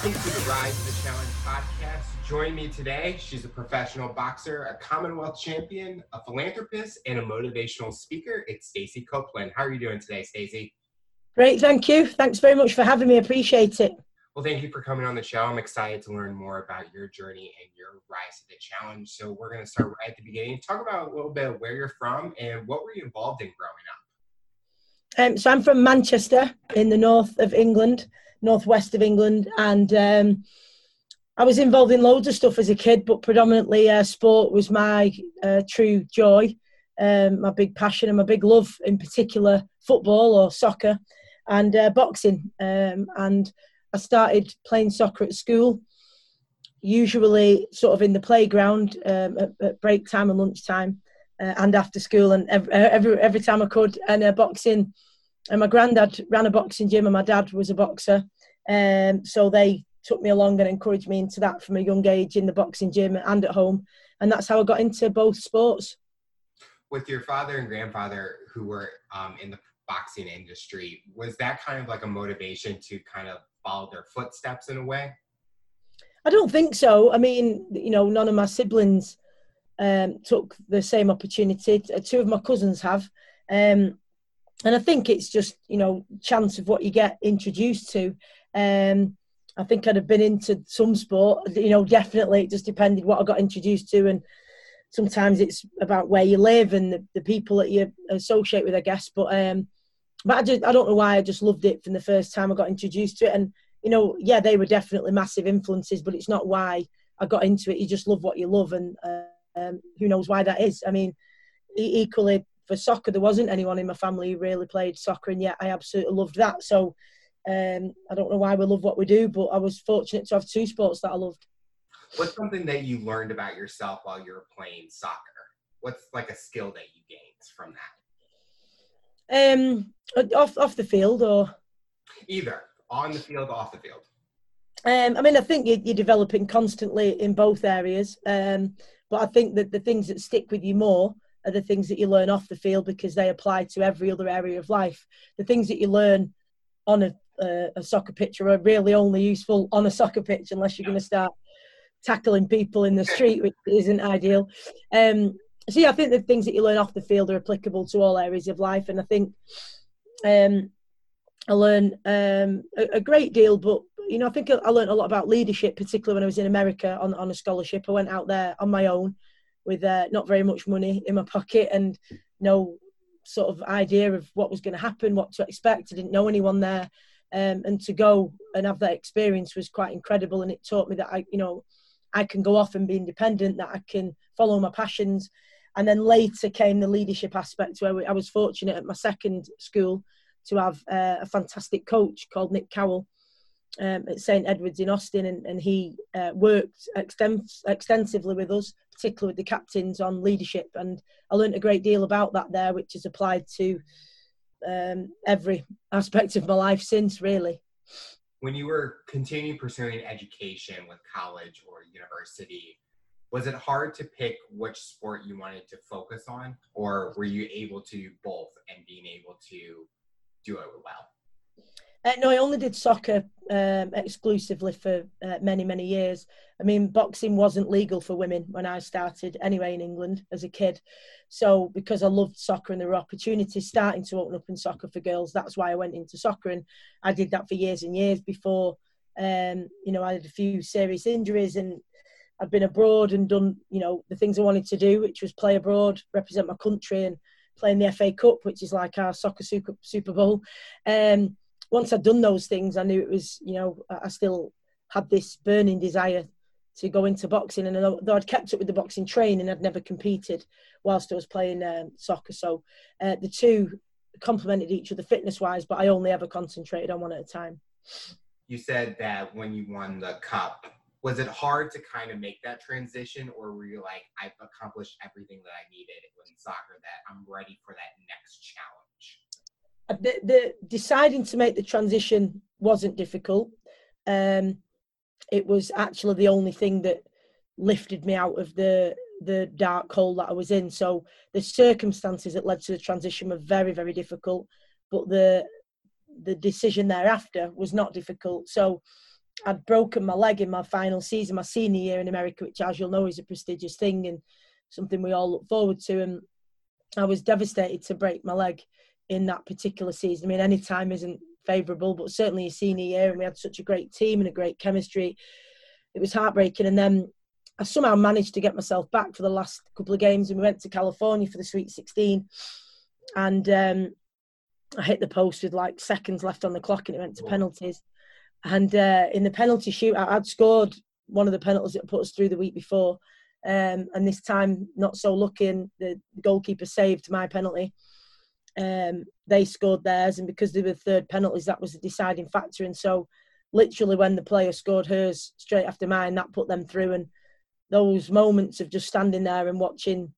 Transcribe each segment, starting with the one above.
Welcome to the Rise of the Challenge podcast. Joining me today, she's a professional boxer, a Commonwealth champion, a philanthropist, and a motivational speaker. It's Stacey Copeland. How are you doing today, Stacey? Great, thank you. Thanks very much for having me. Appreciate it. Well, thank you for coming on the show. I'm excited to learn more about your journey and your rise to the challenge. So we're going to start right at the beginning. Talk about a little bit of where you're from and what were you involved in growing up? So I'm from Manchester in the north of England, northwest of England. And I was involved in loads of stuff as a kid, but predominantly sport was my true joy, my big passion and my big love, in particular football or soccer and boxing. And I started playing soccer at school, usually sort of in the playground at break time and lunchtime and after school, and every time I could. And boxing, and my granddad ran a boxing gym and my dad was a boxer. So they took me along and encouraged me into that from a young age, in the boxing gym and at home. And that's how I got into both sports. With your father and grandfather who were in the boxing industry, was that kind of like a motivation to kind of follow their footsteps in a way? I don't think so. I mean, you know, none of my siblings took the same opportunity. Two of my cousins have. And I think it's just, you know, chance of what you get introduced to. I think I'd have been into some sport, you know, definitely. It just depended what I got introduced to. And sometimes it's about where you live and the people that you associate with, I guess. But I don't know why, I just loved it from the first time I got introduced to it. And, you know, yeah, they were definitely massive influences, but it's not why I got into it. You just love what you love, and who knows why that is. I mean, equally, for soccer, there wasn't anyone in my family who really played soccer, and yet I absolutely loved that. So I don't know why we love what we do, but I was fortunate to have two sports that I loved. What's something that you learned about yourself while you were playing soccer? What's like a skill that you gained from that? Off the field, or either on the field, off the field. I mean, I think you're developing constantly in both areas, but I think that the things that stick with you more are the things that you learn off the field, because they apply to every other area of life. The things that you learn on a soccer pitch are really only useful on a soccer pitch, unless you're going to start tackling people in the street, which isn't ideal. So yeah, I think the things that you learn off the field are applicable to all areas of life. And I think I learned a great deal, but you know, I think I learned a lot about leadership, particularly when I was in America on a scholarship. I went out there on my own with not very much money in my pocket and no sort of idea of what was going to happen, what to expect. I didn't know anyone there, and to go and have that experience was quite incredible. And it taught me that I can go off and be independent, that I can follow my passions. And then later came the leadership aspect, where I was fortunate at my second school to have a fantastic coach called Nick Cowell at St. Edward's in Austin, and he worked extensively with us, particularly with the captains, on leadership. And I learned a great deal about that there, which is applied to every aspect of my life since, really. When you were continuing pursuing education with college or university, was it hard to pick which sport you wanted to focus on, or were you able to do both and being able to do it well? No, I only did soccer exclusively for many years. I mean, boxing wasn't legal for women when I started anyway in England as a kid. So because I loved soccer and there were opportunities starting to open up in soccer for girls, that's why I went into soccer. And I did that for years and years before, I had a few serious injuries, and I'd been abroad and done, the things I wanted to do, which was play abroad, represent my country and play in the FA Cup, which is like our soccer Super Bowl. Once I'd done those things, I knew it was, I still had this burning desire to go into boxing. And though I'd kept up with the boxing training, I'd never competed whilst I was playing soccer. So the two complemented each other fitness-wise, but I only ever concentrated on one at a time. You said that when you won the cup, was it hard to kind of make that transition, or were you like, I've accomplished everything that I needed in soccer, that I'm ready for that next challenge? The deciding to make the transition wasn't difficult. It was actually the only thing that lifted me out of the dark hole that I was in. So the circumstances that led to the transition were very, very difficult, but the decision thereafter was not difficult. So I'd broken my leg in my final season, my senior year in America, which, as you'll know, is a prestigious thing and something we all look forward to. And I was devastated to break my leg in that particular season. I mean, any time isn't favourable, but certainly a senior year, and we had such a great team and a great chemistry. It was heartbreaking. And then I somehow managed to get myself back for the last couple of games, and we went to California for the Sweet 16. And I hit the post with like seconds left on the clock, and it went to penalties. And in the penalty shootout, I'd scored one of the penalties that put us through the week before. And this time, not so lucky, and the goalkeeper saved my penalty. They scored theirs, and because they were third penalties, that was the deciding factor. And so literally when the player scored hers straight after mine, that put them through. And those moments of just standing there and watching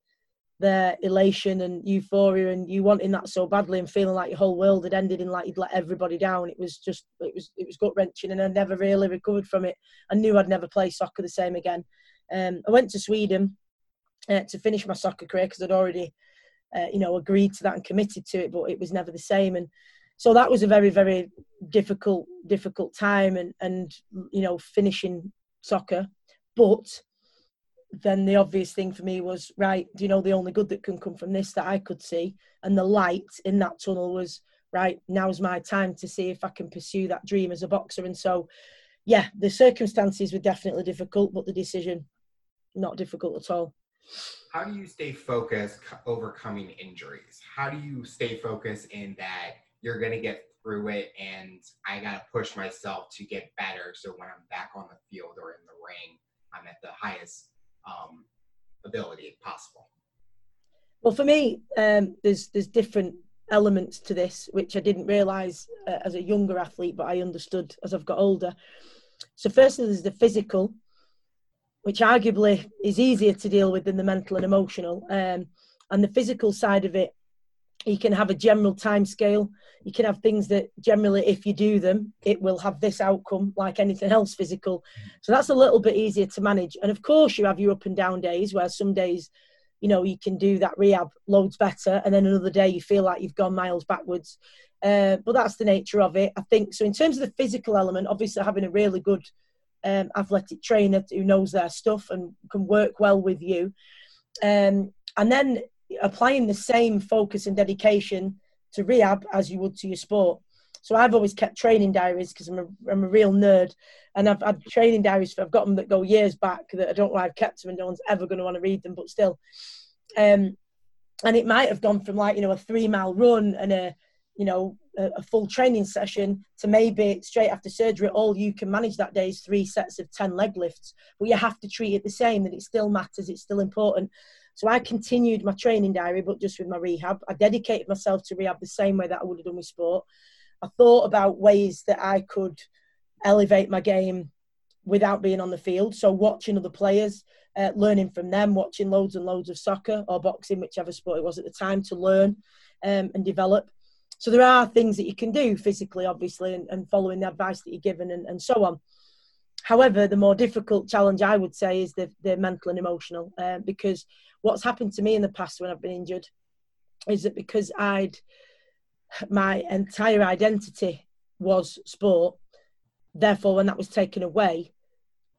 their elation and euphoria, and you wanting that so badly and feeling like your whole world had ended and like you'd let everybody down. It was just, it was gut-wrenching, and I never really recovered from it. I knew I'd never play soccer the same again. I went to Sweden to finish my soccer career because I'd already, agreed to that and committed to it, but it was never the same. And so that was a very, very difficult time and finishing soccer. But then the obvious thing for me was, right, the only good that can come from this that I could see, and the light in that tunnel was, right, now's my time to see if I can pursue that dream as a boxer. And so, yeah, the circumstances were definitely difficult, but the decision, not difficult at all. How do you stay focused overcoming injuries? How do you stay focused in that you're going to get through it, and I got to push myself to get better, so when I'm back on the field or in the ring, I'm at the highest ability possible? Well, for me, there's different elements to this, which I didn't realise as a younger athlete, but I understood as I've got older. So firstly, there's the physical, which arguably is easier to deal with than the mental and emotional. And the physical side of it, you can have a general time scale. You can have things that generally, if you do them, it will have this outcome, like anything else physical. So that's a little bit easier to manage. And of course, you have your up and down days where some days, you can do that rehab loads better, and then another day you feel like you've gone miles backwards. But that's the nature of it, I think. So in terms of the physical element, obviously having a really good athletic trainer who knows their stuff and can work well with you. And then applying the same focus and dedication to rehab as you would to your sport. So I've always kept training diaries because I'm a real nerd, and I've had training diaries. I've got them that go years back that I don't know why I've kept them, and no one's ever going to want to read them, but still. And it might have gone from a 3-mile run and a full training session to maybe straight after surgery, all you can manage that day is 3 sets of 10 leg lifts. But you have to treat it the same, that it still matters, it's still important. So I continued my training diary, but just with my rehab. I dedicated myself to rehab the same way that I would have done with sport. I thought about ways that I could elevate my game without being on the field. So watching other players, learning from them, watching loads and loads of soccer or boxing, whichever sport it was at the time, to learn and develop. So there are things that you can do physically, obviously, and following the advice that you're given and so on. However, the more difficult challenge, I would say, is the mental and emotional, because what's happened to me in the past when I've been injured is that because my entire identity was sport, therefore when that was taken away,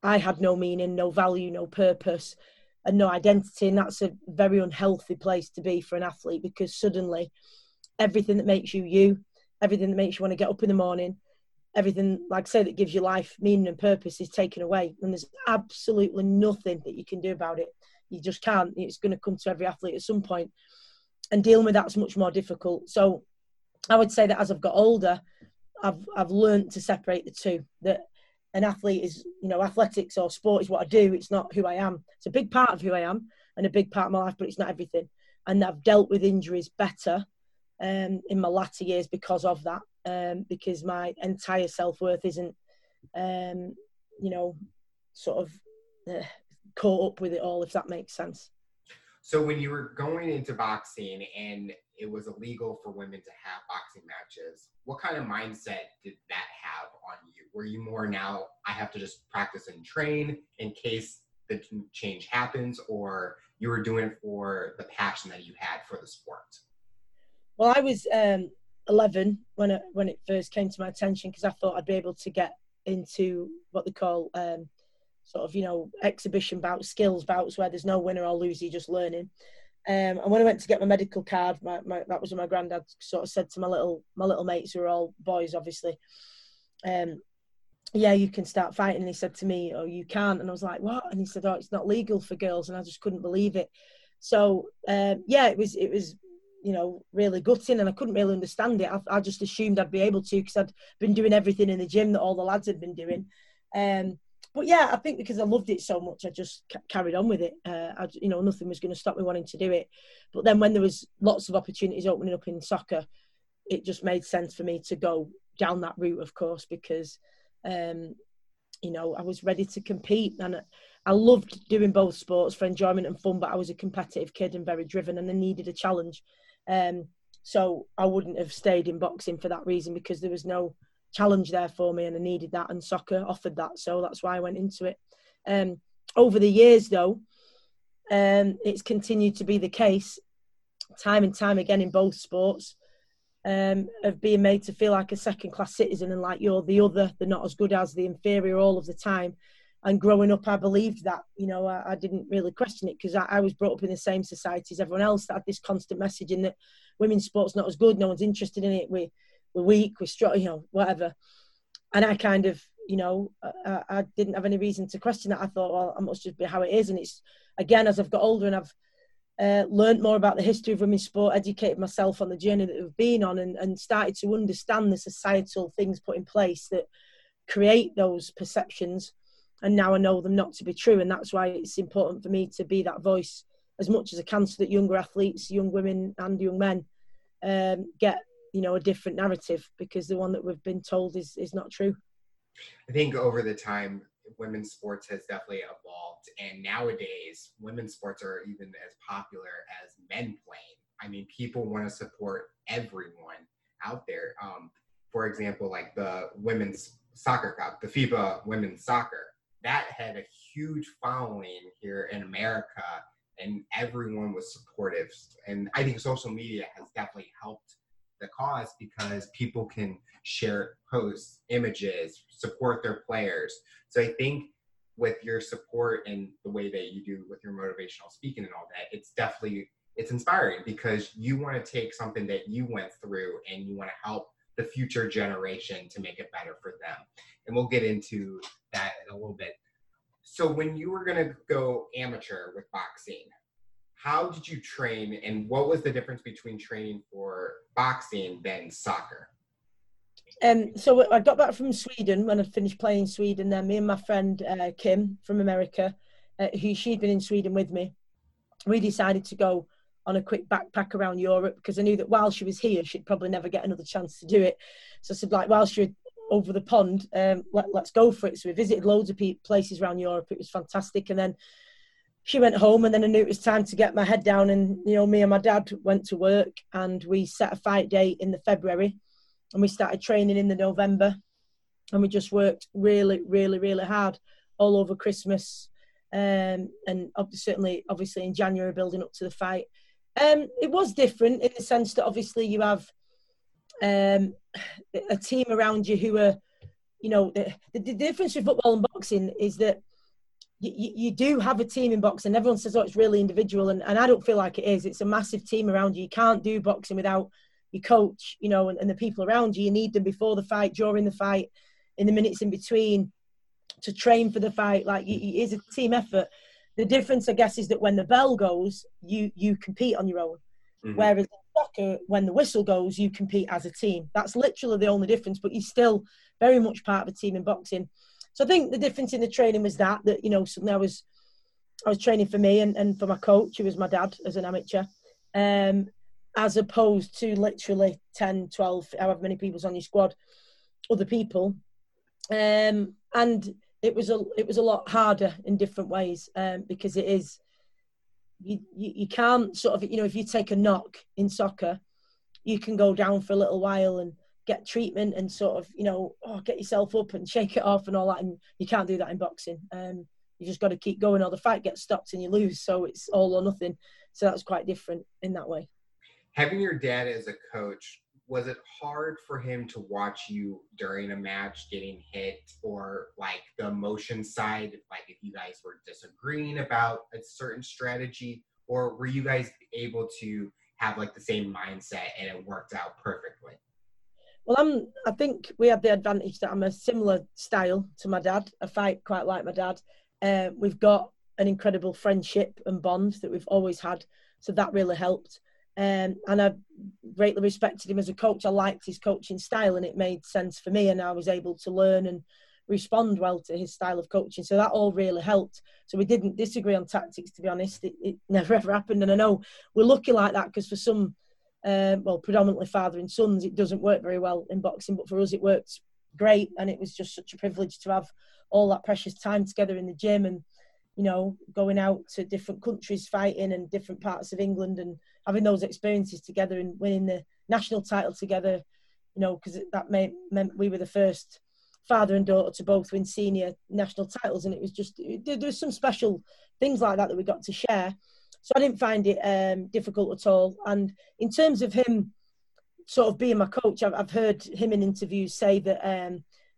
I had no meaning, no value, no purpose and no identity. And that's a very unhealthy place to be for an athlete, because suddenly everything that makes you you, everything that makes you want to get up in the morning, everything, like I say, that gives your life meaning and purpose is taken away, and there's absolutely nothing that you can do about it. You just can't. It's going to come to every athlete at some point, and dealing with that's much more difficult. So I would say that as I've got older, I've learned to separate the two, that an athlete is, athletics or sport is what I do. It's not who I am. It's a big part of who I am and a big part of my life, but it's not everything. And I've dealt with injuries better in my latter years because of that, because my entire self-worth isn't, caught up with it all, if that makes sense. So when you were going into boxing and it was illegal for women to have boxing matches, what kind of mindset did that have on you? Were you more now, I have to just practice and train in case the change happens, or you were doing it for the passion that you had for the sport? Well, I was 11 when it first came to my attention, because I thought I'd be able to get into what they call sort of, you know, exhibition bouts, skills bouts, where there's no winner or loser, you're just learning. And when I went to get my medical card, that was what my granddad sort of said to my little mates, who are all boys, obviously. Yeah, you can start fighting. And he said to me, oh, you can't. And I was like, what? And he said, oh, it's not legal for girls. And I just couldn't believe it. So, yeah, it was, you know, really gutting, and I couldn't really understand it. I just assumed I'd be able to, because I'd been doing everything in the gym that all the lads had been doing. But yeah, I think because I loved it so much, I just carried on with it. You know, nothing was going to stop me wanting to do it. But then when there was lots of opportunities opening up in soccer, it just made sense for me to go down that route, of course, because, you know, I was ready to compete, and I loved doing both sports for enjoyment and fun, but I was a competitive kid and very driven, and I needed a challenge. So I wouldn't have stayed in boxing for that reason, because there was no challenge there for me, and I needed that, and soccer offered that. So that's why I went into it. Over the years, though, it's continued to be the case time and time again in both sports, of being made to feel like a second-class citizen, and like you're the other, the not as good as, the inferior all of the time. And growing up, I believed that, you know, I didn't really question it, because I was brought up in the same society as everyone else that had this constant messaging that women's sport's not as good, no one's interested in it, we're weak, we're strong, you know, whatever. And I kind of, you know, I didn't have any reason to question that. I thought, well, I must just be how it is. And it's, again, as I've got older and I've learned more about the history of women's sport, educated myself on the journey that we've been on, and started to understand the societal things put in place that create those perceptions. And now I know them not to be true. And that's why it's important for me to be that voice as much as I can, so that younger athletes, young women and young men get, you know, a different narrative, because the one that we've been told is not true. I think over the time, women's sports has definitely evolved. And nowadays, women's sports are even as popular as men playing. I mean, people want to support everyone out there. For example, like the Women's Soccer Cup, the FIFA Women's Soccer. That had a huge following here in America, and everyone was supportive. And I think social media has definitely helped the cause, because people can share posts, images, support their players. So I think with your support and the way that you do with your motivational speaking and all that, it's definitely, it's inspiring, because you want to take something that you went through and you want to help the future generation to make it better for them. And we'll get into that in a little bit. So when you were going to go amateur with boxing, how did you train, and what was the difference between training for boxing than soccer? So I got back from Sweden when I finished playing Sweden. Then me and my friend Kim from America, she'd been in Sweden with me, we decided to go on a quick backpack around Europe, because I knew that while she was here, she'd probably never get another chance to do it. So I said, like, while she was over the pond, let's go for it. So we visited loads of places around Europe. It was fantastic. And then she went home, and then I knew it was time to get my head down. And, you know, me and my dad went to work, and we set a fight date in the February, and we started training in the November, and we just worked really, really, really hard all over Christmas. And obviously in January, building up to the fight. It was different in the sense that obviously you have a team around you who are, you know, the difference with football and boxing is that you do have a team in boxing. Everyone says, oh, it's really individual, and I don't feel like it is. It's a massive team around you. You can't do boxing without your coach, you know, and the people around you. You need them before the fight, during the fight, in the minutes in between, to train for the fight. Like, it is a team effort. The difference, I guess, is that when the bell goes, you compete on your own. Mm-hmm. Whereas in soccer, when the whistle goes, you compete as a team. That's literally the only difference, but you're still very much part of a team in boxing. So I think the difference in the training was that, you know, suddenly I was training for me and for my coach, who was my dad as an amateur, as opposed to literally 10, 12, however many people's on your squad, other people. And it was a lot harder in different ways, because it is, you can't sort of, you know, if you take a knock in soccer, you can go down for a little while and get treatment and sort of, you know, get yourself up and shake it off and all that. And you can't do that in boxing. You just got to keep going, or the fight gets stopped and you lose. So it's all or nothing. So that's quite different in that way. Having your dad as a coach, was it hard for him to watch you during a match getting hit, or like the emotion side, like if you guys were disagreeing about a certain strategy, or were you guys able to have like the same mindset and it worked out perfectly? Well, I think we have the advantage that I'm a similar style to my dad. I fight quite like my dad. We've got an incredible friendship and bond that we've always had. So that really helped. And I greatly respected him as a coach. I liked his coaching style and it made sense for me. And I was able to learn and respond well to his style of coaching. So that all really helped. So we didn't disagree on tactics, to be honest. It never, ever happened. And I know we're lucky like that, because for some, predominantly father and sons, it doesn't work very well in boxing. But for us, it worked great. And it was just such a privilege to have all that precious time together in the gym, and, you know, going out to different countries fighting and different parts of England and having those experiences together and winning the national title together, you know, because that meant we were the first father and daughter to both win senior national titles. And it was just, there's some special things like that that we got to share. So I didn't find it difficult at all. And in terms of him sort of being my coach, I've heard him in interviews say that,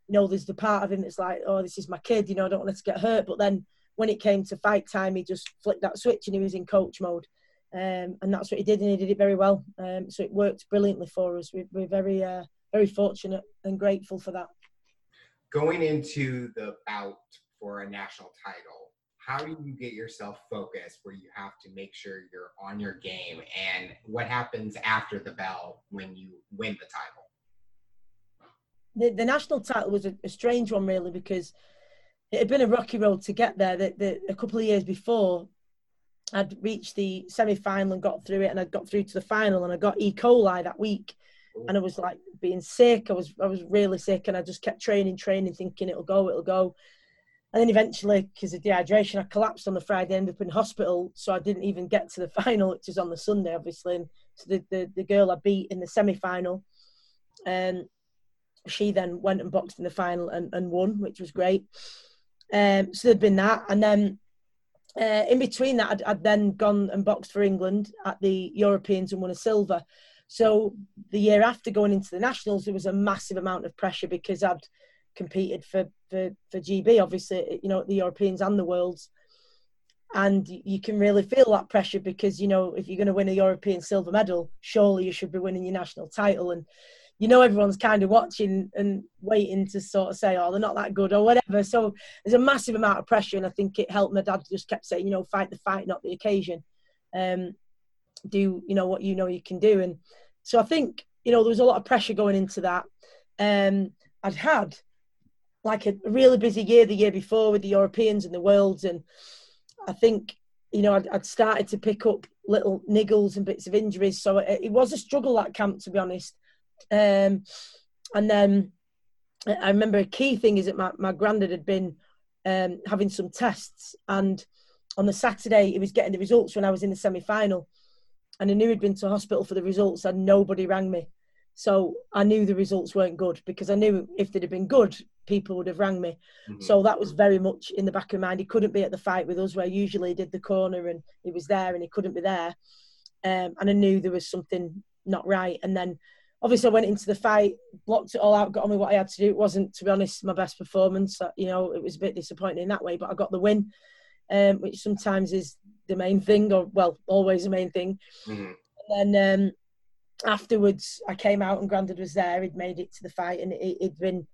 you know, there's the part of him that's like, oh, this is my kid, you know, I don't want her to get hurt. But then when it came to fight time, he just flicked that switch and he was in coach mode. And that's what he did, and he did it very well. So it worked brilliantly for us. We're very, very fortunate and grateful for that. Going into the bout for a national title, how do you get yourself focused where you have to make sure you're on your game? And what happens after the bell when you win the title? The national title was a strange one, really, because it had been a rocky road to get there. That a couple of years before, I'd reached the semi-final and got through it, and I'd got through to the final, and I got E. coli that week. Ooh. And I was like being sick. I was really sick, and I just kept training, thinking it'll go. And then eventually, because of dehydration, I collapsed on the Friday, ended up in hospital. So I didn't even get to the final, which is on the Sunday, obviously. And so the girl I beat in the semi-final, she then went and boxed in the final and won, which was great. So there'd been that. And then in between that, I'd then gone and boxed for England at the Europeans and won a silver. So the year after going into the Nationals, there was a massive amount of pressure because I'd competed for GB, obviously, you know, the Europeans and the Worlds. And you can really feel that pressure because, you know, if you're going to win a European silver medal, surely you should be winning your national title. And, you know, everyone's kind of watching and waiting to sort of say, oh, they're not that good or whatever. So there's a massive amount of pressure, and I think it helped. My dad just kept saying, you know, fight the fight, not the occasion. Do, you know, what you know you can do. And so I think, you know, there was a lot of pressure going into that. I'd had like a really busy year the year before with the Europeans and the Worlds. And I think, you know, I'd started to pick up little niggles and bits of injuries. So it was a struggle, that camp, to be honest. And then I remember a key thing is that my granddad had been having some tests, and on the Saturday he was getting the results when I was in the semi-final, and I knew he'd been to hospital for the results, and nobody rang me. So I knew the results weren't good, because I knew if they'd have been good, people would have rang me. Mm-hmm. So that was very much in the back of my mind. He couldn't be at the fight with us, where usually he did the corner and he was there, and he couldn't be there. And I knew there was something not right. And then obviously I went into the fight, blocked it all out, got on with what I had to do. It wasn't, to be honest, my best performance. You know, it was a bit disappointing in that way, but I got the win, which sometimes is the main thing, or, well, always the main thing. Mm-hmm. And then afterwards I came out and Grandad was there. He'd made it to the fight, and he'd been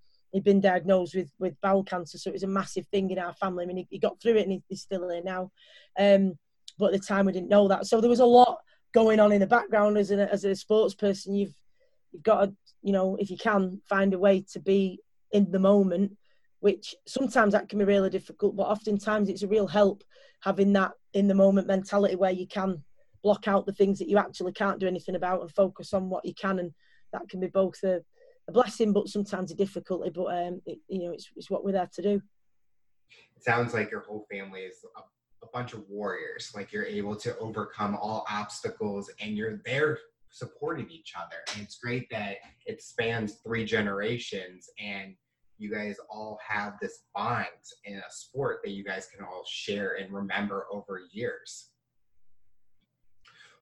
diagnosed with bowel cancer, so it was a massive thing in our family. I mean, he got through it, and he's still here now, but at the time we didn't know that. So there was a lot going on in the background. As a sports person, you've got to, you know, if you can, find a way to be in the moment, which sometimes that can be really difficult, but oftentimes it's a real help having that in the moment mentality, where you can block out the things that you actually can't do anything about and focus on what you can. And that can be both a blessing, but sometimes a difficulty. But you know, it's what we're there to do. It sounds like your whole family is a bunch of warriors. Like, you're able to overcome all obstacles, and you're there supporting each other. And it's great that it spans 3 generations, and you guys all have this bond in a sport that you guys can all share and remember over years.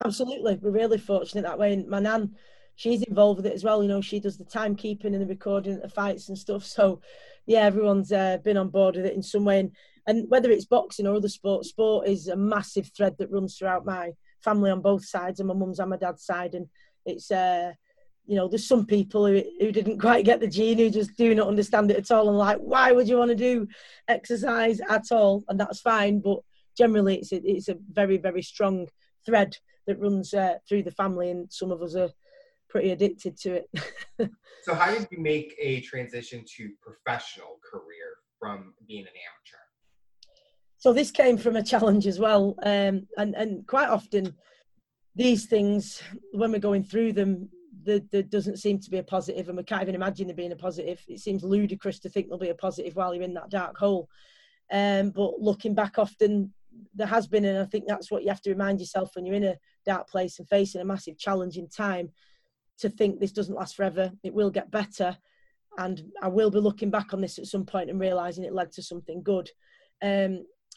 Absolutely. We're really fortunate that way. And my nan, she's involved with it as well. You know, she does the timekeeping and the recording at the fights and stuff. So, yeah, everyone's been on board with it in some way. And whether it's boxing or other sports, sport is a massive thread that runs throughout my family on both sides, and my mum's and my dad's side. And it's, you know, there's some people who didn't quite get the gene, who just do not understand it at all. And like, why would you want to do exercise at all? And that's fine. But generally, it's a very, very strong thread that runs through the family, and some of us are pretty addicted to it. So how did you make a transition to professional career from being an amateur? So this came from a challenge as well. And quite often these things, when we're going through them, there doesn't seem to be a positive, and we can't even imagine there being a positive. It seems ludicrous to think there'll be a positive while you're in that dark hole. But looking back, often there has been, and I think that's what you have to remind yourself when you're in a dark place and facing a massive challenge in time, to think this doesn't last forever, it will get better, and I will be looking back on this at some point and realising it led to something good.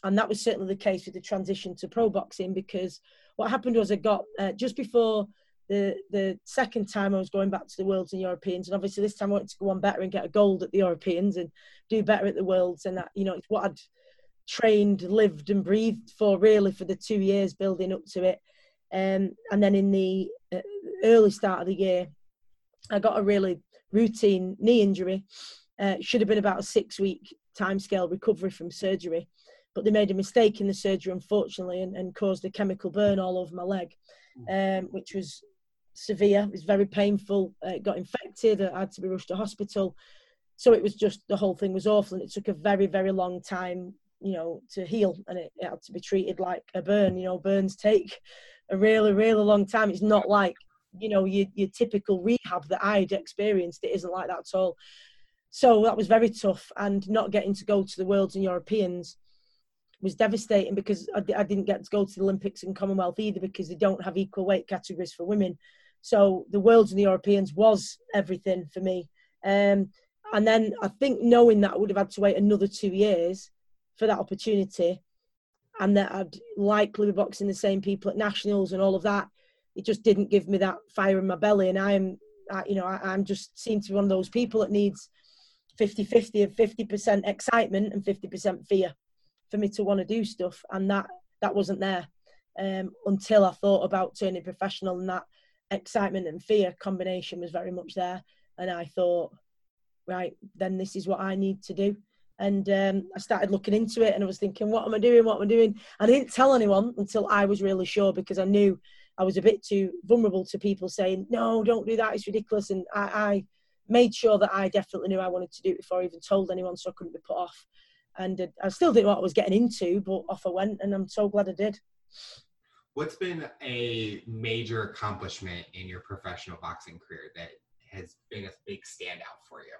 And that was certainly the case with the transition to pro boxing, because what happened was I got, just before the second time I was going back to the Worlds and Europeans, and obviously this time I wanted to go on better and get a gold at the Europeans and do better at the Worlds, and that, you know, it's what I'd trained, lived and breathed for, really, for the 2 years building up to it. And then in the early start of the year, I got a really routine knee injury. Should have been about a 6-week timescale recovery from surgery, but they made a mistake in the surgery, unfortunately, and caused a chemical burn all over my leg, which was severe. It was very painful. It got infected. I had to be rushed to hospital. So it was just, the whole thing was awful, and it took a very, very long time, you know, to heal, and it had to be treated like a burn. You know, burns take a really, really long time. It's not like, you know, your typical rehab that I'd experienced. It isn't like that at all. So that was very tough, and not getting to go to the Worlds and Europeans was devastating, because I didn't get to go to the Olympics and Commonwealth either, because they don't have equal weight categories for women. So the Worlds and the Europeans was everything for me. And then I think, knowing that I would have had to wait another 2 years for that opportunity, and that I'd likely be boxing the same people at nationals and all of that, it just didn't give me that fire in my belly. And I'm just seem to be one of those people that needs 50-50 of 50% excitement and 50% fear for me to want to do stuff. And that wasn't there until I thought about turning professional, and that excitement and fear combination was very much there. And I thought, right, then this is what I need to do. And I started looking into it, and I was thinking, what am I doing? I didn't tell anyone until I was really sure, because I knew I was a bit too vulnerable to people saying, no, don't do that, it's ridiculous. And I made sure that I definitely knew I wanted to do it before I even told anyone, so I couldn't be put off. And I still didn't know what I was getting into, but off I went, and I'm so glad I did. What's been a major accomplishment in your professional boxing career that has been a big standout for you?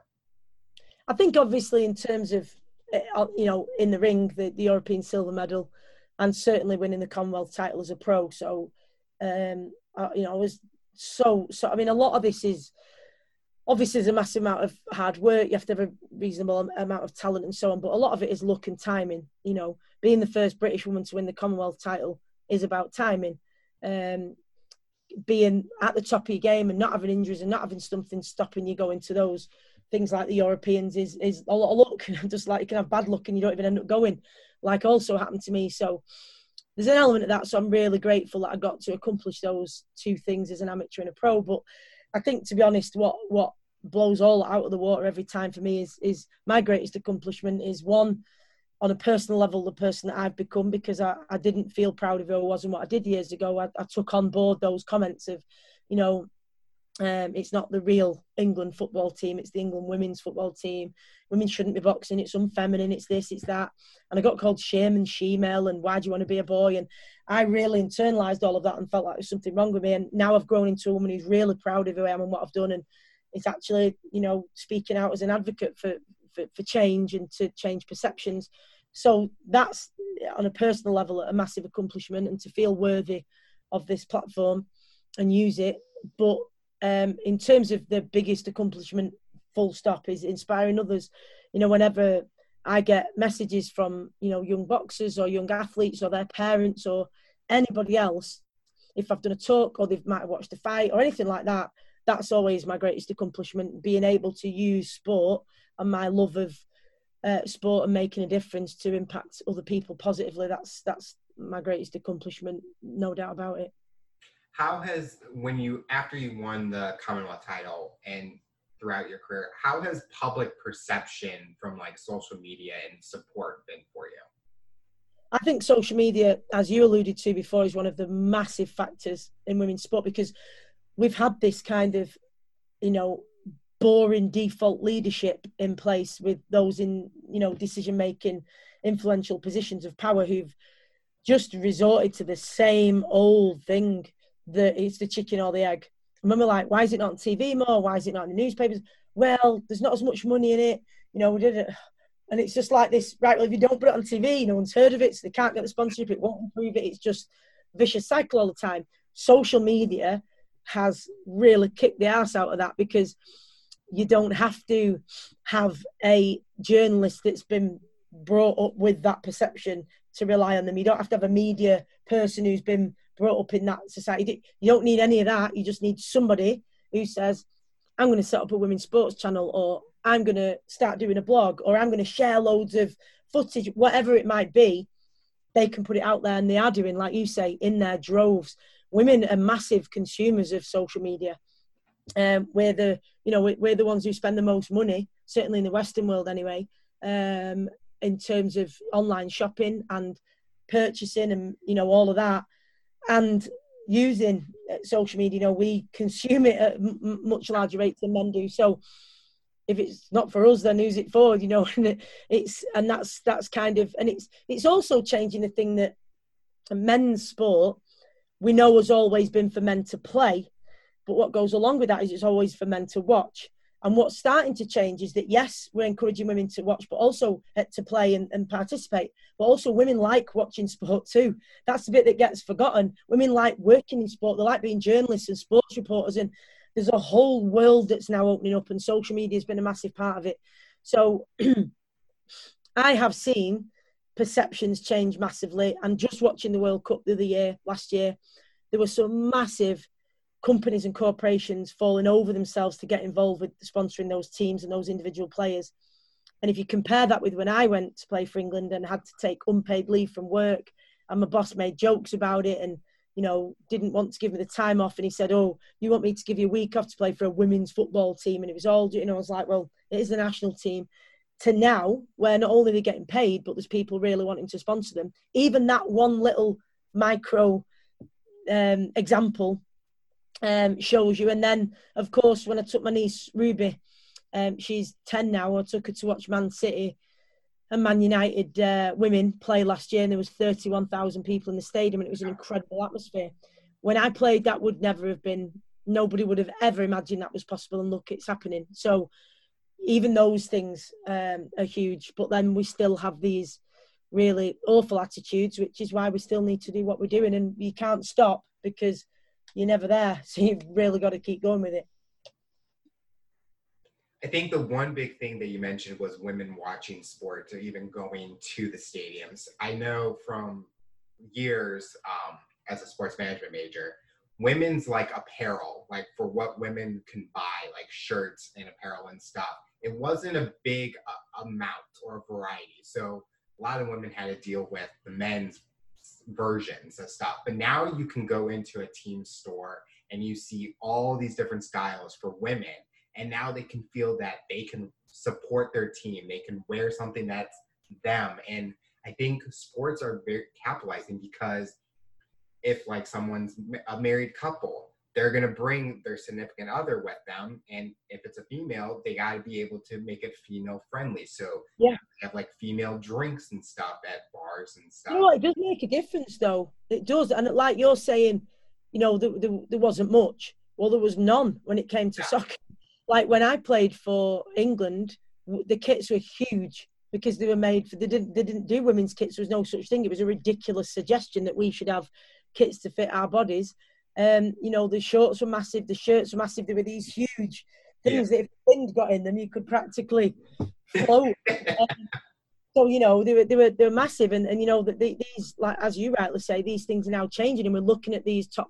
I think, obviously, in terms of, you know, in the ring, the European silver medal, and certainly winning the Commonwealth title as a pro. So, I was so, I mean, a lot of this is, obviously, there's a massive amount of hard work. You have to have a reasonable amount of talent and so on. But a lot of it is luck and timing. You know, being the first British woman to win the Commonwealth title is about timing. Being at the top of your game and not having injuries and not having something stopping you going to those things like the Europeans is a lot of luck. Just like you can have bad luck and you don't even end up going, like also happened to me. So there's an element of that. So I'm really grateful that I got to accomplish those two things as an amateur and a pro. But I think, to be honest, what blows all out of the water every time for me is my greatest accomplishment is, one, on a personal level, the person that I've become, because I didn't feel proud of who I was and what I did years ago. I took on board those comments of, you know, it's not the real England football team, it's the England women's football team. Women shouldn't be boxing, it's unfeminine, it's this, it's that. And I got called shame and she-male and why do you want to be a boy? And I really internalised all of that and felt like there was something wrong with me. And now I've grown into a woman who's really proud of who I am and what I've done. And it's actually, you know, speaking out as an advocate for change and to change perceptions. So that's, on a personal level, a massive accomplishment, and to feel worthy of this platform and use it. But in terms of the biggest accomplishment, full stop, is inspiring others. You know, whenever I get messages from, you know, young boxers or young athletes or their parents or anybody else, if I've done a talk or they might have watched a fight or anything like that, that's always my greatest accomplishment, being able to use sport and my love of sport and making a difference to impact other people positively. That's my greatest accomplishment, no doubt about it. How has, after you won the Commonwealth title and throughout your career, how has public perception from like social media and support been for you? I think social media, as you alluded to before, is one of the massive factors in women's sport, because we've had this kind of, you know, boring default leadership in place with those in, you know, decision-making, influential positions of power who've just resorted to the same old thing, that it's the chicken or the egg. And we're like, why is it not on TV more? Why is it not in the newspapers? Well, there's not as much money in it. You know, we did it. And it's just like this, right, well, if you don't put it on TV, no one's heard of it, so they can't get the sponsorship, it won't improve it. It's just a vicious cycle all the time. Social media has really kicked the arse out of that, because you don't have to have a journalist that's been brought up with that perception to rely on them. You don't have to have a media person who's been brought up in that society. You don't need any of that. You just need somebody who says, I'm going to set up a women's sports channel, or I'm going to start doing a blog, or I'm going to share loads of footage, whatever it might be. They can put it out there, and they are doing, like you say, in their droves. Women are massive consumers of social media. We're the ones who spend the most money, certainly in the Western world anyway, in terms of online shopping and purchasing and, you know, all of that. And using social media, you know, we consume it at much larger rates than men do. So if it's not for us, then who's it for? You know, and it's also changing the thing that men's sport, we know, has always been for men to play, but what goes along with that is it's always for men to watch. And what's starting to change is that, yes, we're encouraging women to watch, but also to play and participate. But also women like watching sport too. That's the bit that gets forgotten. Women like working in sport. They like being journalists and sports reporters. And there's a whole world that's now opening up, and social media has been a massive part of it. So I have seen perceptions change massively. And just watching the World Cup the other year, last year, there were some massive companies and corporations falling over themselves to get involved with sponsoring those teams and those individual players. And if you compare that with when I went to play for England and had to take unpaid leave from work, and my boss made jokes about it and, you know, didn't want to give me the time off. And he said, oh, you want me to give you a week off to play for a women's football team? And it was all, you know, I was like, well, it is the national team. To now, where not only they're getting paid, but there's people really wanting to sponsor them. Even that one little micro example shows you. And then, of course, when I took my niece Ruby, she's 10 now, I took her to watch Man City and Man United women play last year, and there was 31,000 people in the stadium, and it was an incredible atmosphere. When I played, that would never have been, nobody would have ever imagined that was possible, and look, it's happening. So even those things are huge, but then we still have these really awful attitudes, which is why we still need to do what we're doing, and you can't stop because you're never there. So you've really got to keep going with it. I think the one big thing that you mentioned was women watching sports or even going to the stadiums. I know from years as a sports management major, women's like apparel, like for what women can buy, like shirts and apparel and stuff, it wasn't a big amount or a variety. So a lot of women had to deal with the men's versions of stuff, but now you can go into a team store and you see all these different styles for women, and now they can feel that they can support their team, they can wear something that's them. And I think sports are very capitalizing, because if like someone's a married couple, they're going to bring their significant other with them, and if it's a female, they got to be able to make it female friendly. So yeah, they have like female drinks and stuff at bars and stuff. You know what, it does make a difference though. It does. And like you're saying, you know, there wasn't much. Well, there was none when it came to soccer. Like when I played for England, the kits were huge because they were made for, they didn't do women's kits. There was no such thing. It was a ridiculous suggestion that we should have kits to fit our bodies. You know, the shorts were massive, the shirts were massive. There were these huge things that if the wind got in them, you could practically float. So, you know, they were massive. And you know, these, like as you rightly say, these things are now changing, and we're looking at these top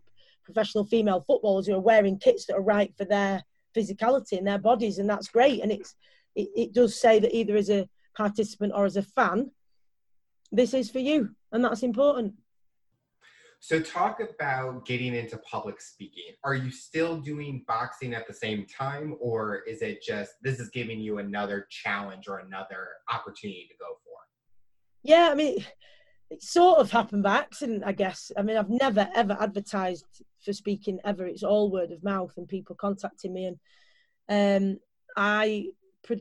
professional female footballers who are wearing kits that are right for their physicality and their bodies, and that's great. And it does say that either as a participant or as a fan, this is for you, and that's important. So talk about getting into public speaking. Are you still doing boxing at the same time, or is it just this is giving you another challenge or another opportunity to go for? Yeah, I mean, it sort of happened by accident, I guess. I mean, I've never, ever advertised for speaking ever. It's all word of mouth and people contacting me. And I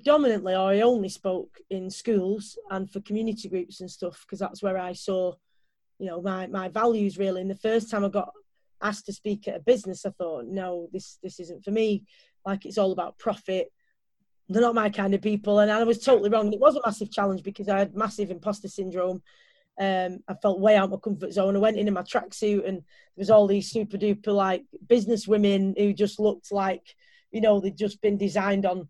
only spoke in schools and for community groups and stuff, because that's where I saw, you know, my values really. And the first time I got asked to speak at a business, I thought, no, this isn't for me. Like, it's all about profit. They're not my kind of people. And I was totally wrong. It was a massive challenge because I had massive imposter syndrome. I felt way out of my comfort zone. I went into my tracksuit and there was all these super duper like business women who just looked like, you know, they'd just been designed on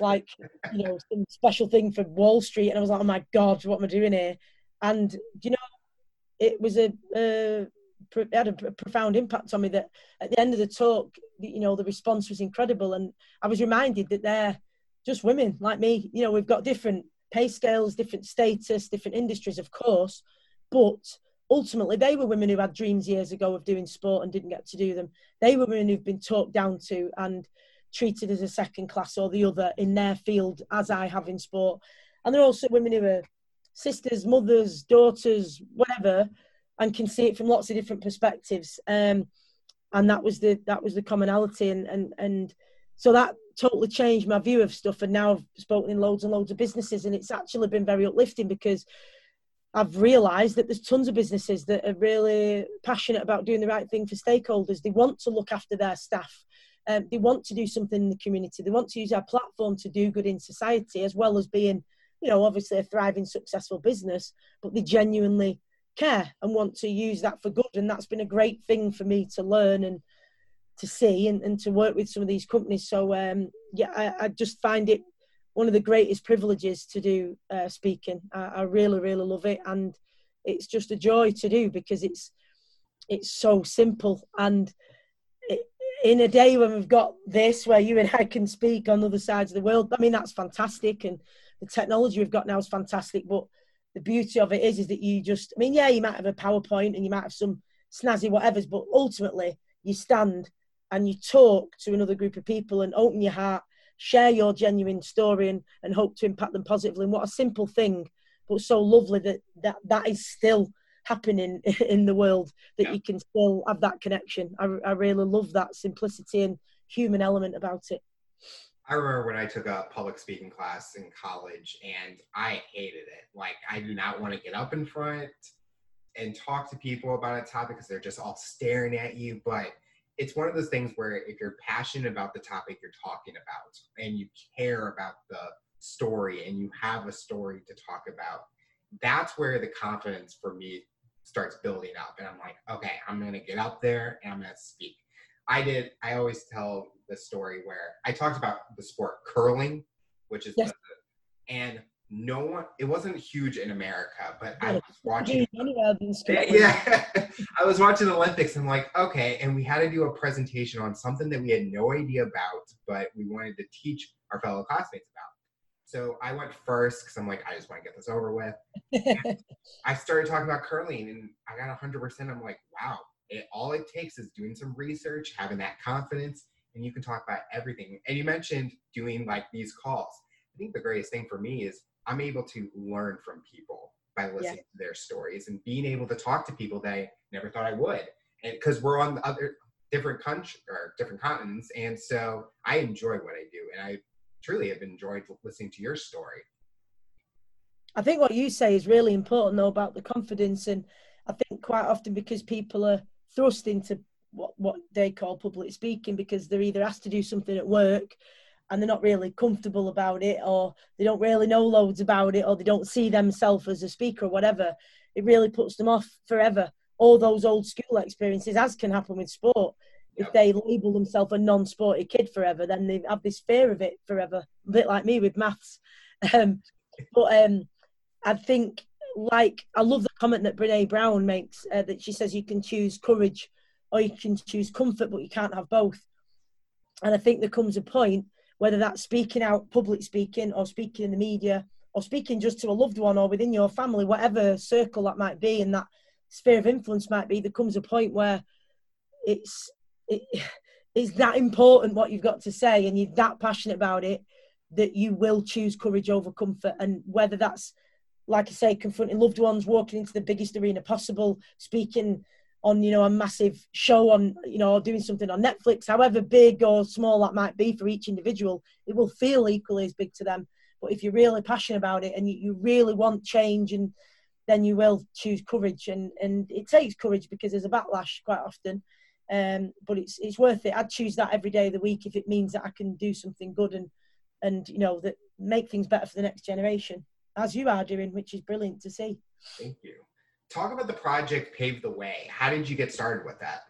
like, you know, some special thing for Wall Street. And I was like, oh my God, what am I doing here? And, you know, it was had a profound impact on me that at the end of the talk, you know, the response was incredible. And I was reminded that they're just women like me. You know, we've got different pay scales, different status, different industries, of course. But ultimately, they were women who had dreams years ago of doing sport and didn't get to do them. They were women who've been talked down to and treated as a second class or the other in their field, as I have in sport. And they're also women who are sisters, mothers, daughters, whatever, and can see it from lots of different perspectives. And that was the commonality. And so that totally changed my view of stuff. And now I've spoken in loads and loads of businesses, and it's actually been very uplifting because I've realised that there's tons of businesses that are really passionate about doing the right thing for stakeholders. They want to look after their staff. They want to do something in the community. They want to use our platform to do good in society, as well as being, you know, obviously a thriving, successful business, but they genuinely care and want to use that for good. And that's been a great thing for me to learn and to see and to work with some of these companies. So, I just find it one of the greatest privileges to do speaking. I really, really love it. And it's just a joy to do because it's so simple. And in a day when we've got this, where you and I can speak on other sides of the world, I mean, that's fantastic. And the technology we've got now is fantastic, but the beauty of it is that you just, I mean, yeah, you might have a PowerPoint and you might have some snazzy whatevers, but ultimately you stand and you talk to another group of people and open your heart, share your genuine story and hope to impact them positively. And what a simple thing, but so lovely that is still happening in the world, that you can still have that connection. I really love that simplicity and human element about it. I remember when I took a public speaking class in college and I hated it. Like, I do not want to get up in front and talk to people about a topic because they're just all staring at you. But it's one of those things where if you're passionate about the topic you're talking about and you care about the story and you have a story to talk about, that's where the confidence for me starts building up. And I'm like, okay, I'm going to get up there and I'm going to speak. I always tell the story where I talked about the sport curling, which is, yes, and no one, it wasn't huge in America, but I was watching, I was watching the Olympics and I'm like, okay. And we had to do a presentation on something that we had no idea about, but we wanted to teach our fellow classmates about. So I went first because I'm like, I just want to get this over with. I started talking about curling and I got 100%. I'm like, wow. All it takes is doing some research, having that confidence, and you can talk about everything. And you mentioned doing like these calls. I think the greatest thing for me is I'm able to learn from people by listening to their stories and being able to talk to people that I never thought I would. And because we're on other different countries or different continents. And so I enjoy what I do. And I truly have enjoyed listening to your story. I think what you say is really important though about the confidence. And I think quite often because people are thrust into what they call public speaking because they're either asked to do something at work and they're not really comfortable about it, or they don't really know loads about it, or they don't see themselves as a speaker or whatever. It really puts them off forever. All those old school experiences, as can happen with sport. If they label themselves a non-sporty kid forever, then they have this fear of it forever. A bit like me with maths. I think, I love the comment that Brené Brown makes, that she says you can choose courage or you can choose comfort, but you can't have both. And I think there comes a point, whether that's speaking out, public speaking, or speaking in the media, or speaking just to a loved one or within your family, whatever circle that might be and that sphere of influence might be, there comes a point where it's that important what you've got to say and you're that passionate about it that you will choose courage over comfort. And whether that's, like I say, confronting loved ones, walking into the biggest arena possible, speaking on, you know, a massive show on, you know, or doing something on Netflix, however big or small that might be for each individual, it will feel equally as big to them. But if you're really passionate about it and you really want change, and then you will choose courage. And it takes courage because there's a backlash quite often. But it's worth it. I'd choose that every day of the week if it means that I can do something good and you know, that make things better for the next generation, as you are doing, which is brilliant to see. Thank you. Talk about the project Pave the Way. How did you get started with that?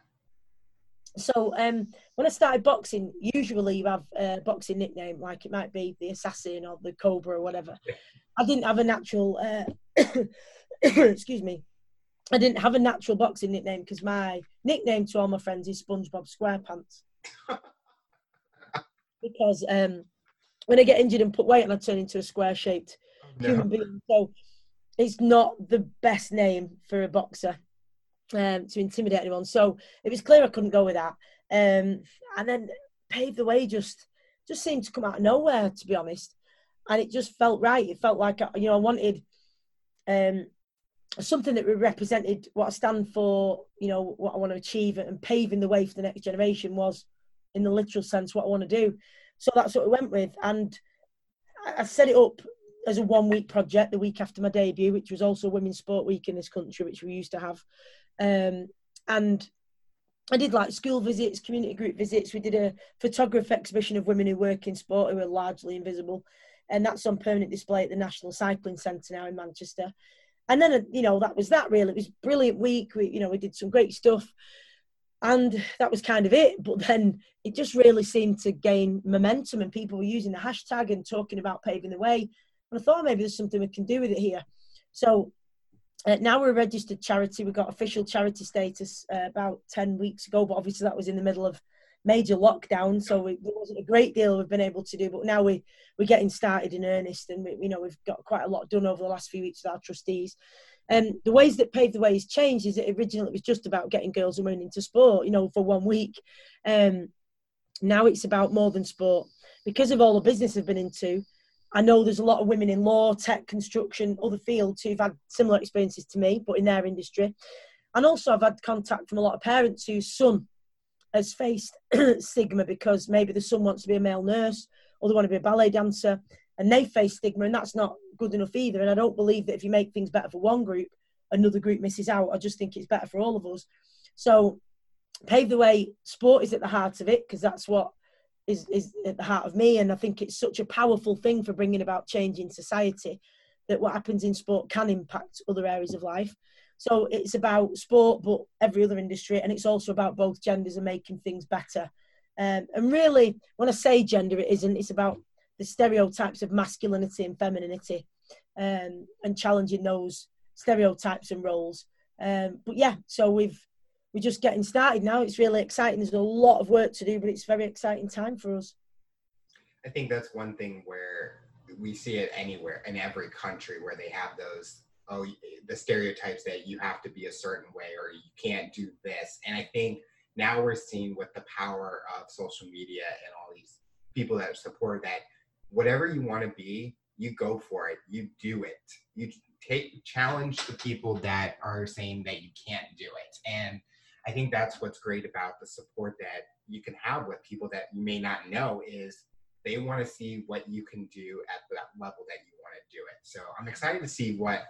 So when I started boxing, usually you have a boxing nickname, like it might be the Assassin or the Cobra or whatever. I didn't have a natural, excuse me, I didn't have a natural boxing nickname because my nickname to all my friends is SpongeBob SquarePants. Because when I get injured and put weight on, I turn into a square-shaped human being. So it's not the best name for a boxer to intimidate anyone. So it was clear I couldn't go with that. And then Pave the Way just seemed to come out of nowhere, to be honest. And it just felt right. It felt like, you know, I wanted something that represented what I stand for, you know, what I want to achieve, and paving the way for the next generation was, in the literal sense, what I want to do. So that's what I went with. And I set it up as a 1 week project the week after my debut, which was also Women's Sport Week in this country, which we used to have. And I did like school visits, community group visits. We did a photography exhibition of women who work in sport who are largely invisible. And that's on permanent display at the National Cycling Centre now in Manchester. And then, you know, that was that really. It was a brilliant week. We, you know, we did some great stuff. And that was kind of it. But then it just really seemed to gain momentum and people were using the hashtag and talking about paving the way. And I thought maybe there's something we can do with it here. So now we're a registered charity. We got official charity status about 10 weeks ago. But obviously that was in the middle of major lockdown. So there wasn't a great deal we've been able to do. But now we're getting started in earnest. And, we, you know, we've got quite a lot done over the last few weeks with our trustees. The ways that Pave the Way has changed is that originally it was just about getting girls and women into sport, you know, for 1 week. Now it's about more than sport. Because of all the business I've been into, I know there's a lot of women in law, tech, construction, other fields who've had similar experiences to me, but in their industry. And also I've had contact from a lot of parents whose son has faced stigma because maybe the son wants to be a male nurse or they want to be a ballet dancer, and they face stigma, and that's not good enough either. And I don't believe that if you make things better for one group, another group misses out. I just think it's better for all of us. So Pave the Way, sport is at the heart of it, because that's what is at the heart of me. And I think it's such a powerful thing for bringing about change in society, that what happens in sport can impact other areas of life. So it's about sport, but every other industry. And it's also about both genders and making things better. And really, when I say gender, it isn't. It's about the stereotypes of masculinity and femininity, and challenging those stereotypes and roles. But yeah, so we're just getting started now. It's really exciting. There's a lot of work to do, but it's a very exciting time for us. I think that's one thing where we see it anywhere in every country where they have those, oh, the stereotypes that you have to be a certain way or you can't do this. And I think now we're seeing with the power of social media and all these people that support that, whatever you want to be, you go for it. You do it. You challenge the people that are saying that you can't do it. And I think that's what's great about the support that you can have with people that you may not know, is they want to see what you can do at that level that you want to do it. So I'm excited to see what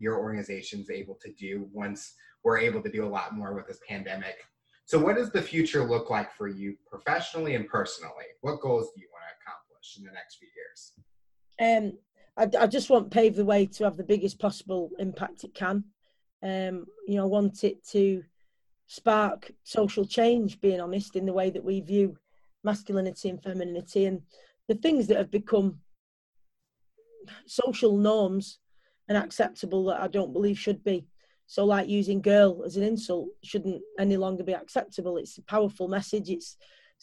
your organization's able to do once we're able to do a lot more with this pandemic. So what does the future look like for you professionally and personally? What goals do you want to accomplish in the next few years? I just want Pave the Way to have the biggest possible impact it can. You know, I want it to spark social change, being honest, in the way that we view masculinity and femininity and the things that have become social norms and acceptable that I don't believe should be. So like using girl as an insult shouldn't any longer be acceptable. It's a powerful message. It's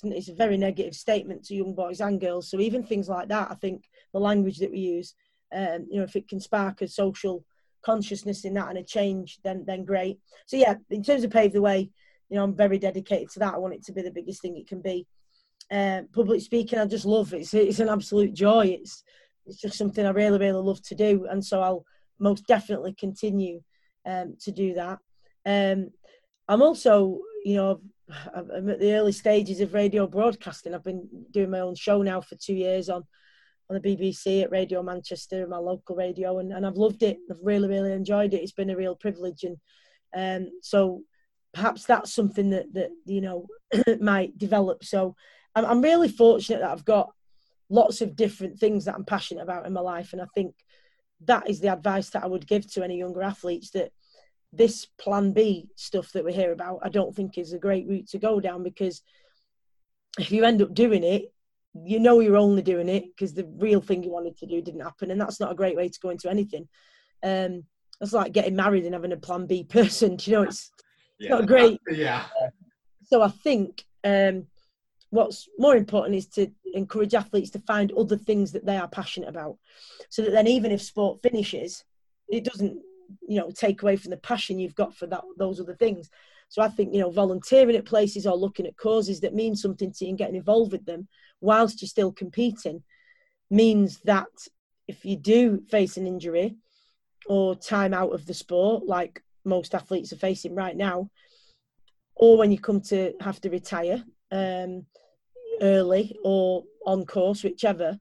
a very negative statement to young boys and girls. So even things like that, I think the language that we use, if it can spark a social consciousness in that and a change, then great. So yeah, in terms of Pave the Way, I'm very dedicated to that. I want it to be the biggest thing it can be. Public speaking, I just love it. It's an absolute joy. It's just something I really, really love to do. And so I'll most definitely continue to do that. I'm also, I'm at the early stages of radio broadcasting. I've been doing my own show now for 2 years on the BBC at Radio Manchester, my local radio, and I've loved it. I've really, really enjoyed it. It's been a real privilege. And so perhaps that's something that might develop. So I'm really fortunate that I've got lots of different things that I'm passionate about in my life. And I think that is the advice that I would give to any younger athletes, that this plan B stuff that we hear about, I don't think is a great route to go down, because if you end up doing it, you're only doing it because the real thing you wanted to do didn't happen. And that's not a great way to go into anything. That's like getting married and having a plan B person. It's not great. Yeah. So I think what's more important is to encourage athletes to find other things that they are passionate about, so that then even if sport finishes, it doesn't, take away from the passion you've got for those other things. So I think, volunteering at places or looking at causes that mean something to you and getting involved with them whilst you're still competing means that if you do face an injury or time out of the sport, like most athletes are facing right now, or when you come to have to retire early or on course, whichever,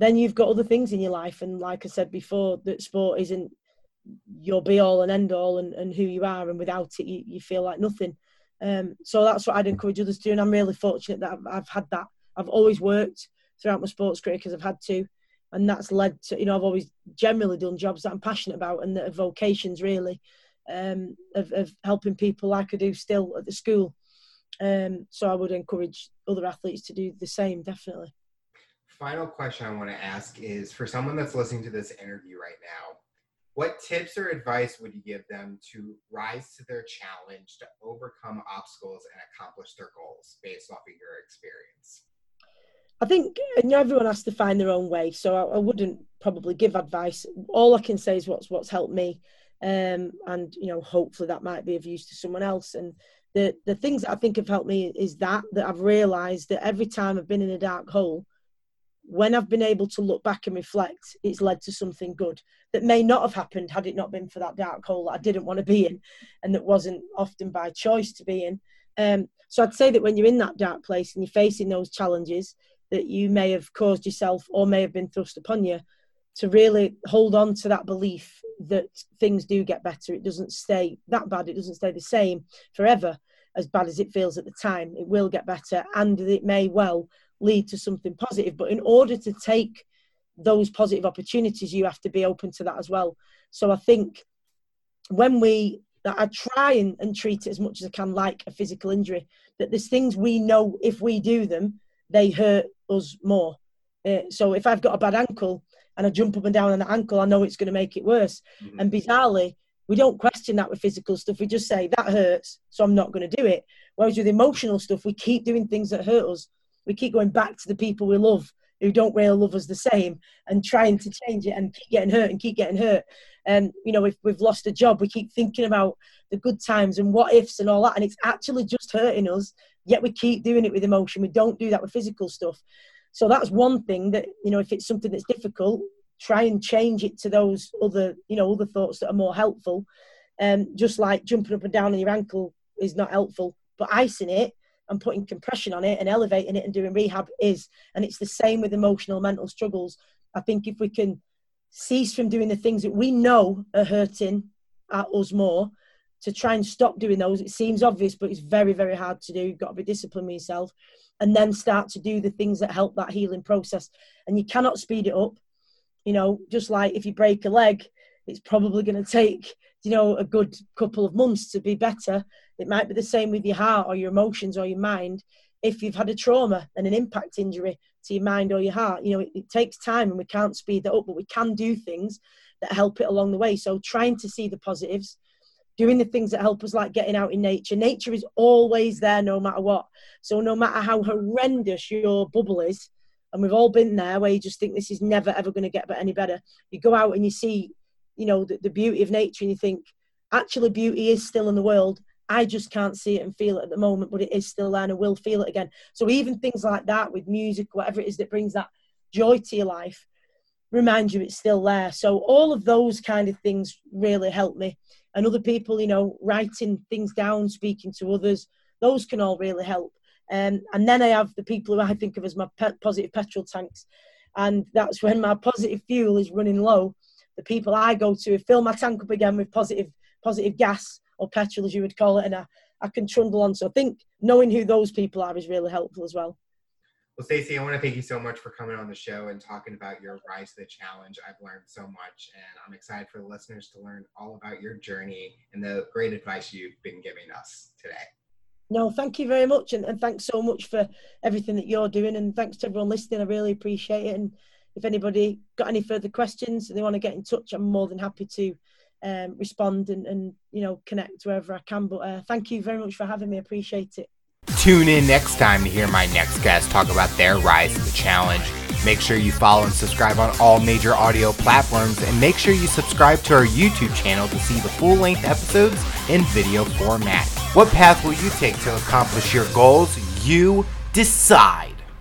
then you've got other things in your life. And like I said before, that sport isn't your be all and end all and who you are, and without it you feel like nothing. So that's what I'd encourage others to do, and I'm really fortunate that I've had that. I've always worked throughout my sports career because I've had to, and that's led to, I've always generally done jobs that I'm passionate about and that are vocations really, of helping people like I do still at the school. So I would encourage other athletes to do the same, definitely. Final question I want to ask is, for someone that's listening to this interview right now, what tips or advice would you give them to rise to their challenge, to overcome obstacles and accomplish their goals based off of your experience? I think everyone has to find their own way. So I wouldn't probably give advice. All I can say is what's helped me. And, hopefully that might be of use to someone else. And the things that I think have helped me is that I've realised that every time I've been in a dark hole, when I've been able to look back and reflect, it's led to something good that may not have happened had it not been for that dark hole that I didn't want to be in, and that wasn't often by choice to be in. So I'd say that when you're in that dark place and you're facing those challenges that you may have caused yourself or may have been thrust upon you, to really hold on to that belief that things do get better. It doesn't stay that bad. It doesn't stay the same forever, as bad as it feels at the time. It will get better, and it may well lead to something positive. But in order to take those positive opportunities, you have to be open to that as well. So I think I try and treat it as much as I can like a physical injury, that there's things we know if we do them, they hurt us more. So if I've got a bad ankle and I jump up and down on the ankle, I know it's going to make it worse. Mm-hmm. And bizarrely, we don't question that with physical stuff. We just say, that hurts, so I'm not going to do it. Whereas with emotional stuff, we keep doing things that hurt us. We keep going back to the people we love who don't really love us the same and trying to change it and keep getting hurt. And, if we've lost a job, we keep thinking about the good times and what ifs and all that. And it's actually just hurting us, yet we keep doing it with emotion. We don't do that with physical stuff. So that's one thing that, if it's something that's difficult, try and change it to those other, other thoughts that are more helpful. Just like jumping up and down on your ankle is not helpful, but icing it and putting compression on it and elevating it and doing rehab is. And it's the same with emotional, mental struggles. I think if we can cease from doing the things that we know are hurting at us more, to try and stop doing those, it seems obvious, but it's very, very hard to do. You've got to be disciplined with yourself, and then start to do the things that help that healing process. And you cannot speed it up. Just like if you break a leg, it's probably going to take, a good couple of months to be better. It might be the same with your heart or your emotions or your mind. If you've had a trauma and an impact injury to your mind or your heart, it takes time, and we can't speed that up, but we can do things that help it along the way. So trying to see the positives, doing the things that help us, like getting out in nature. Nature is always there no matter what. So no matter how horrendous your bubble is, and we've all been there where you just think this is never, ever going to get any better. You go out and you see, you know, the beauty of nature, and you think, actually, beauty is still in the world. I just can't see it and feel it at the moment, but it is still there and I will feel it again. So even things like that with music, whatever it is that brings that joy to your life, remind you it's still there. So all of those kind of things really help me. And other people, you know, writing things down, speaking to others, those can all really help. And then I have the people who I think of as my positive petrol tanks. And that's when my positive fuel is running low. The people I go to fill my tank up again with positive gas, or petrol as you would call it, and I can trundle on. So I think knowing who those people are is really helpful as well. Well, Stacey, I want to thank you so much for coming on the show and talking about your rise to the challenge. I've learned so much, and I'm excited for the listeners to learn all about your journey and the great advice you've been giving us today. No, thank you very much, and thanks so much for everything that you're doing, and thanks to everyone listening. I really appreciate it, and if anybody got any further questions and they want to get in touch, I'm more than happy to respond and you know, connect wherever I can. But thank you very much for having me. Appreciate it. Tune in next time to hear my next guest talk about their rise to the challenge. Make sure you follow and subscribe on all major audio platforms, and make sure you subscribe to our YouTube channel to see the full-length episodes in video format. What path will you take to accomplish your goals? You decide.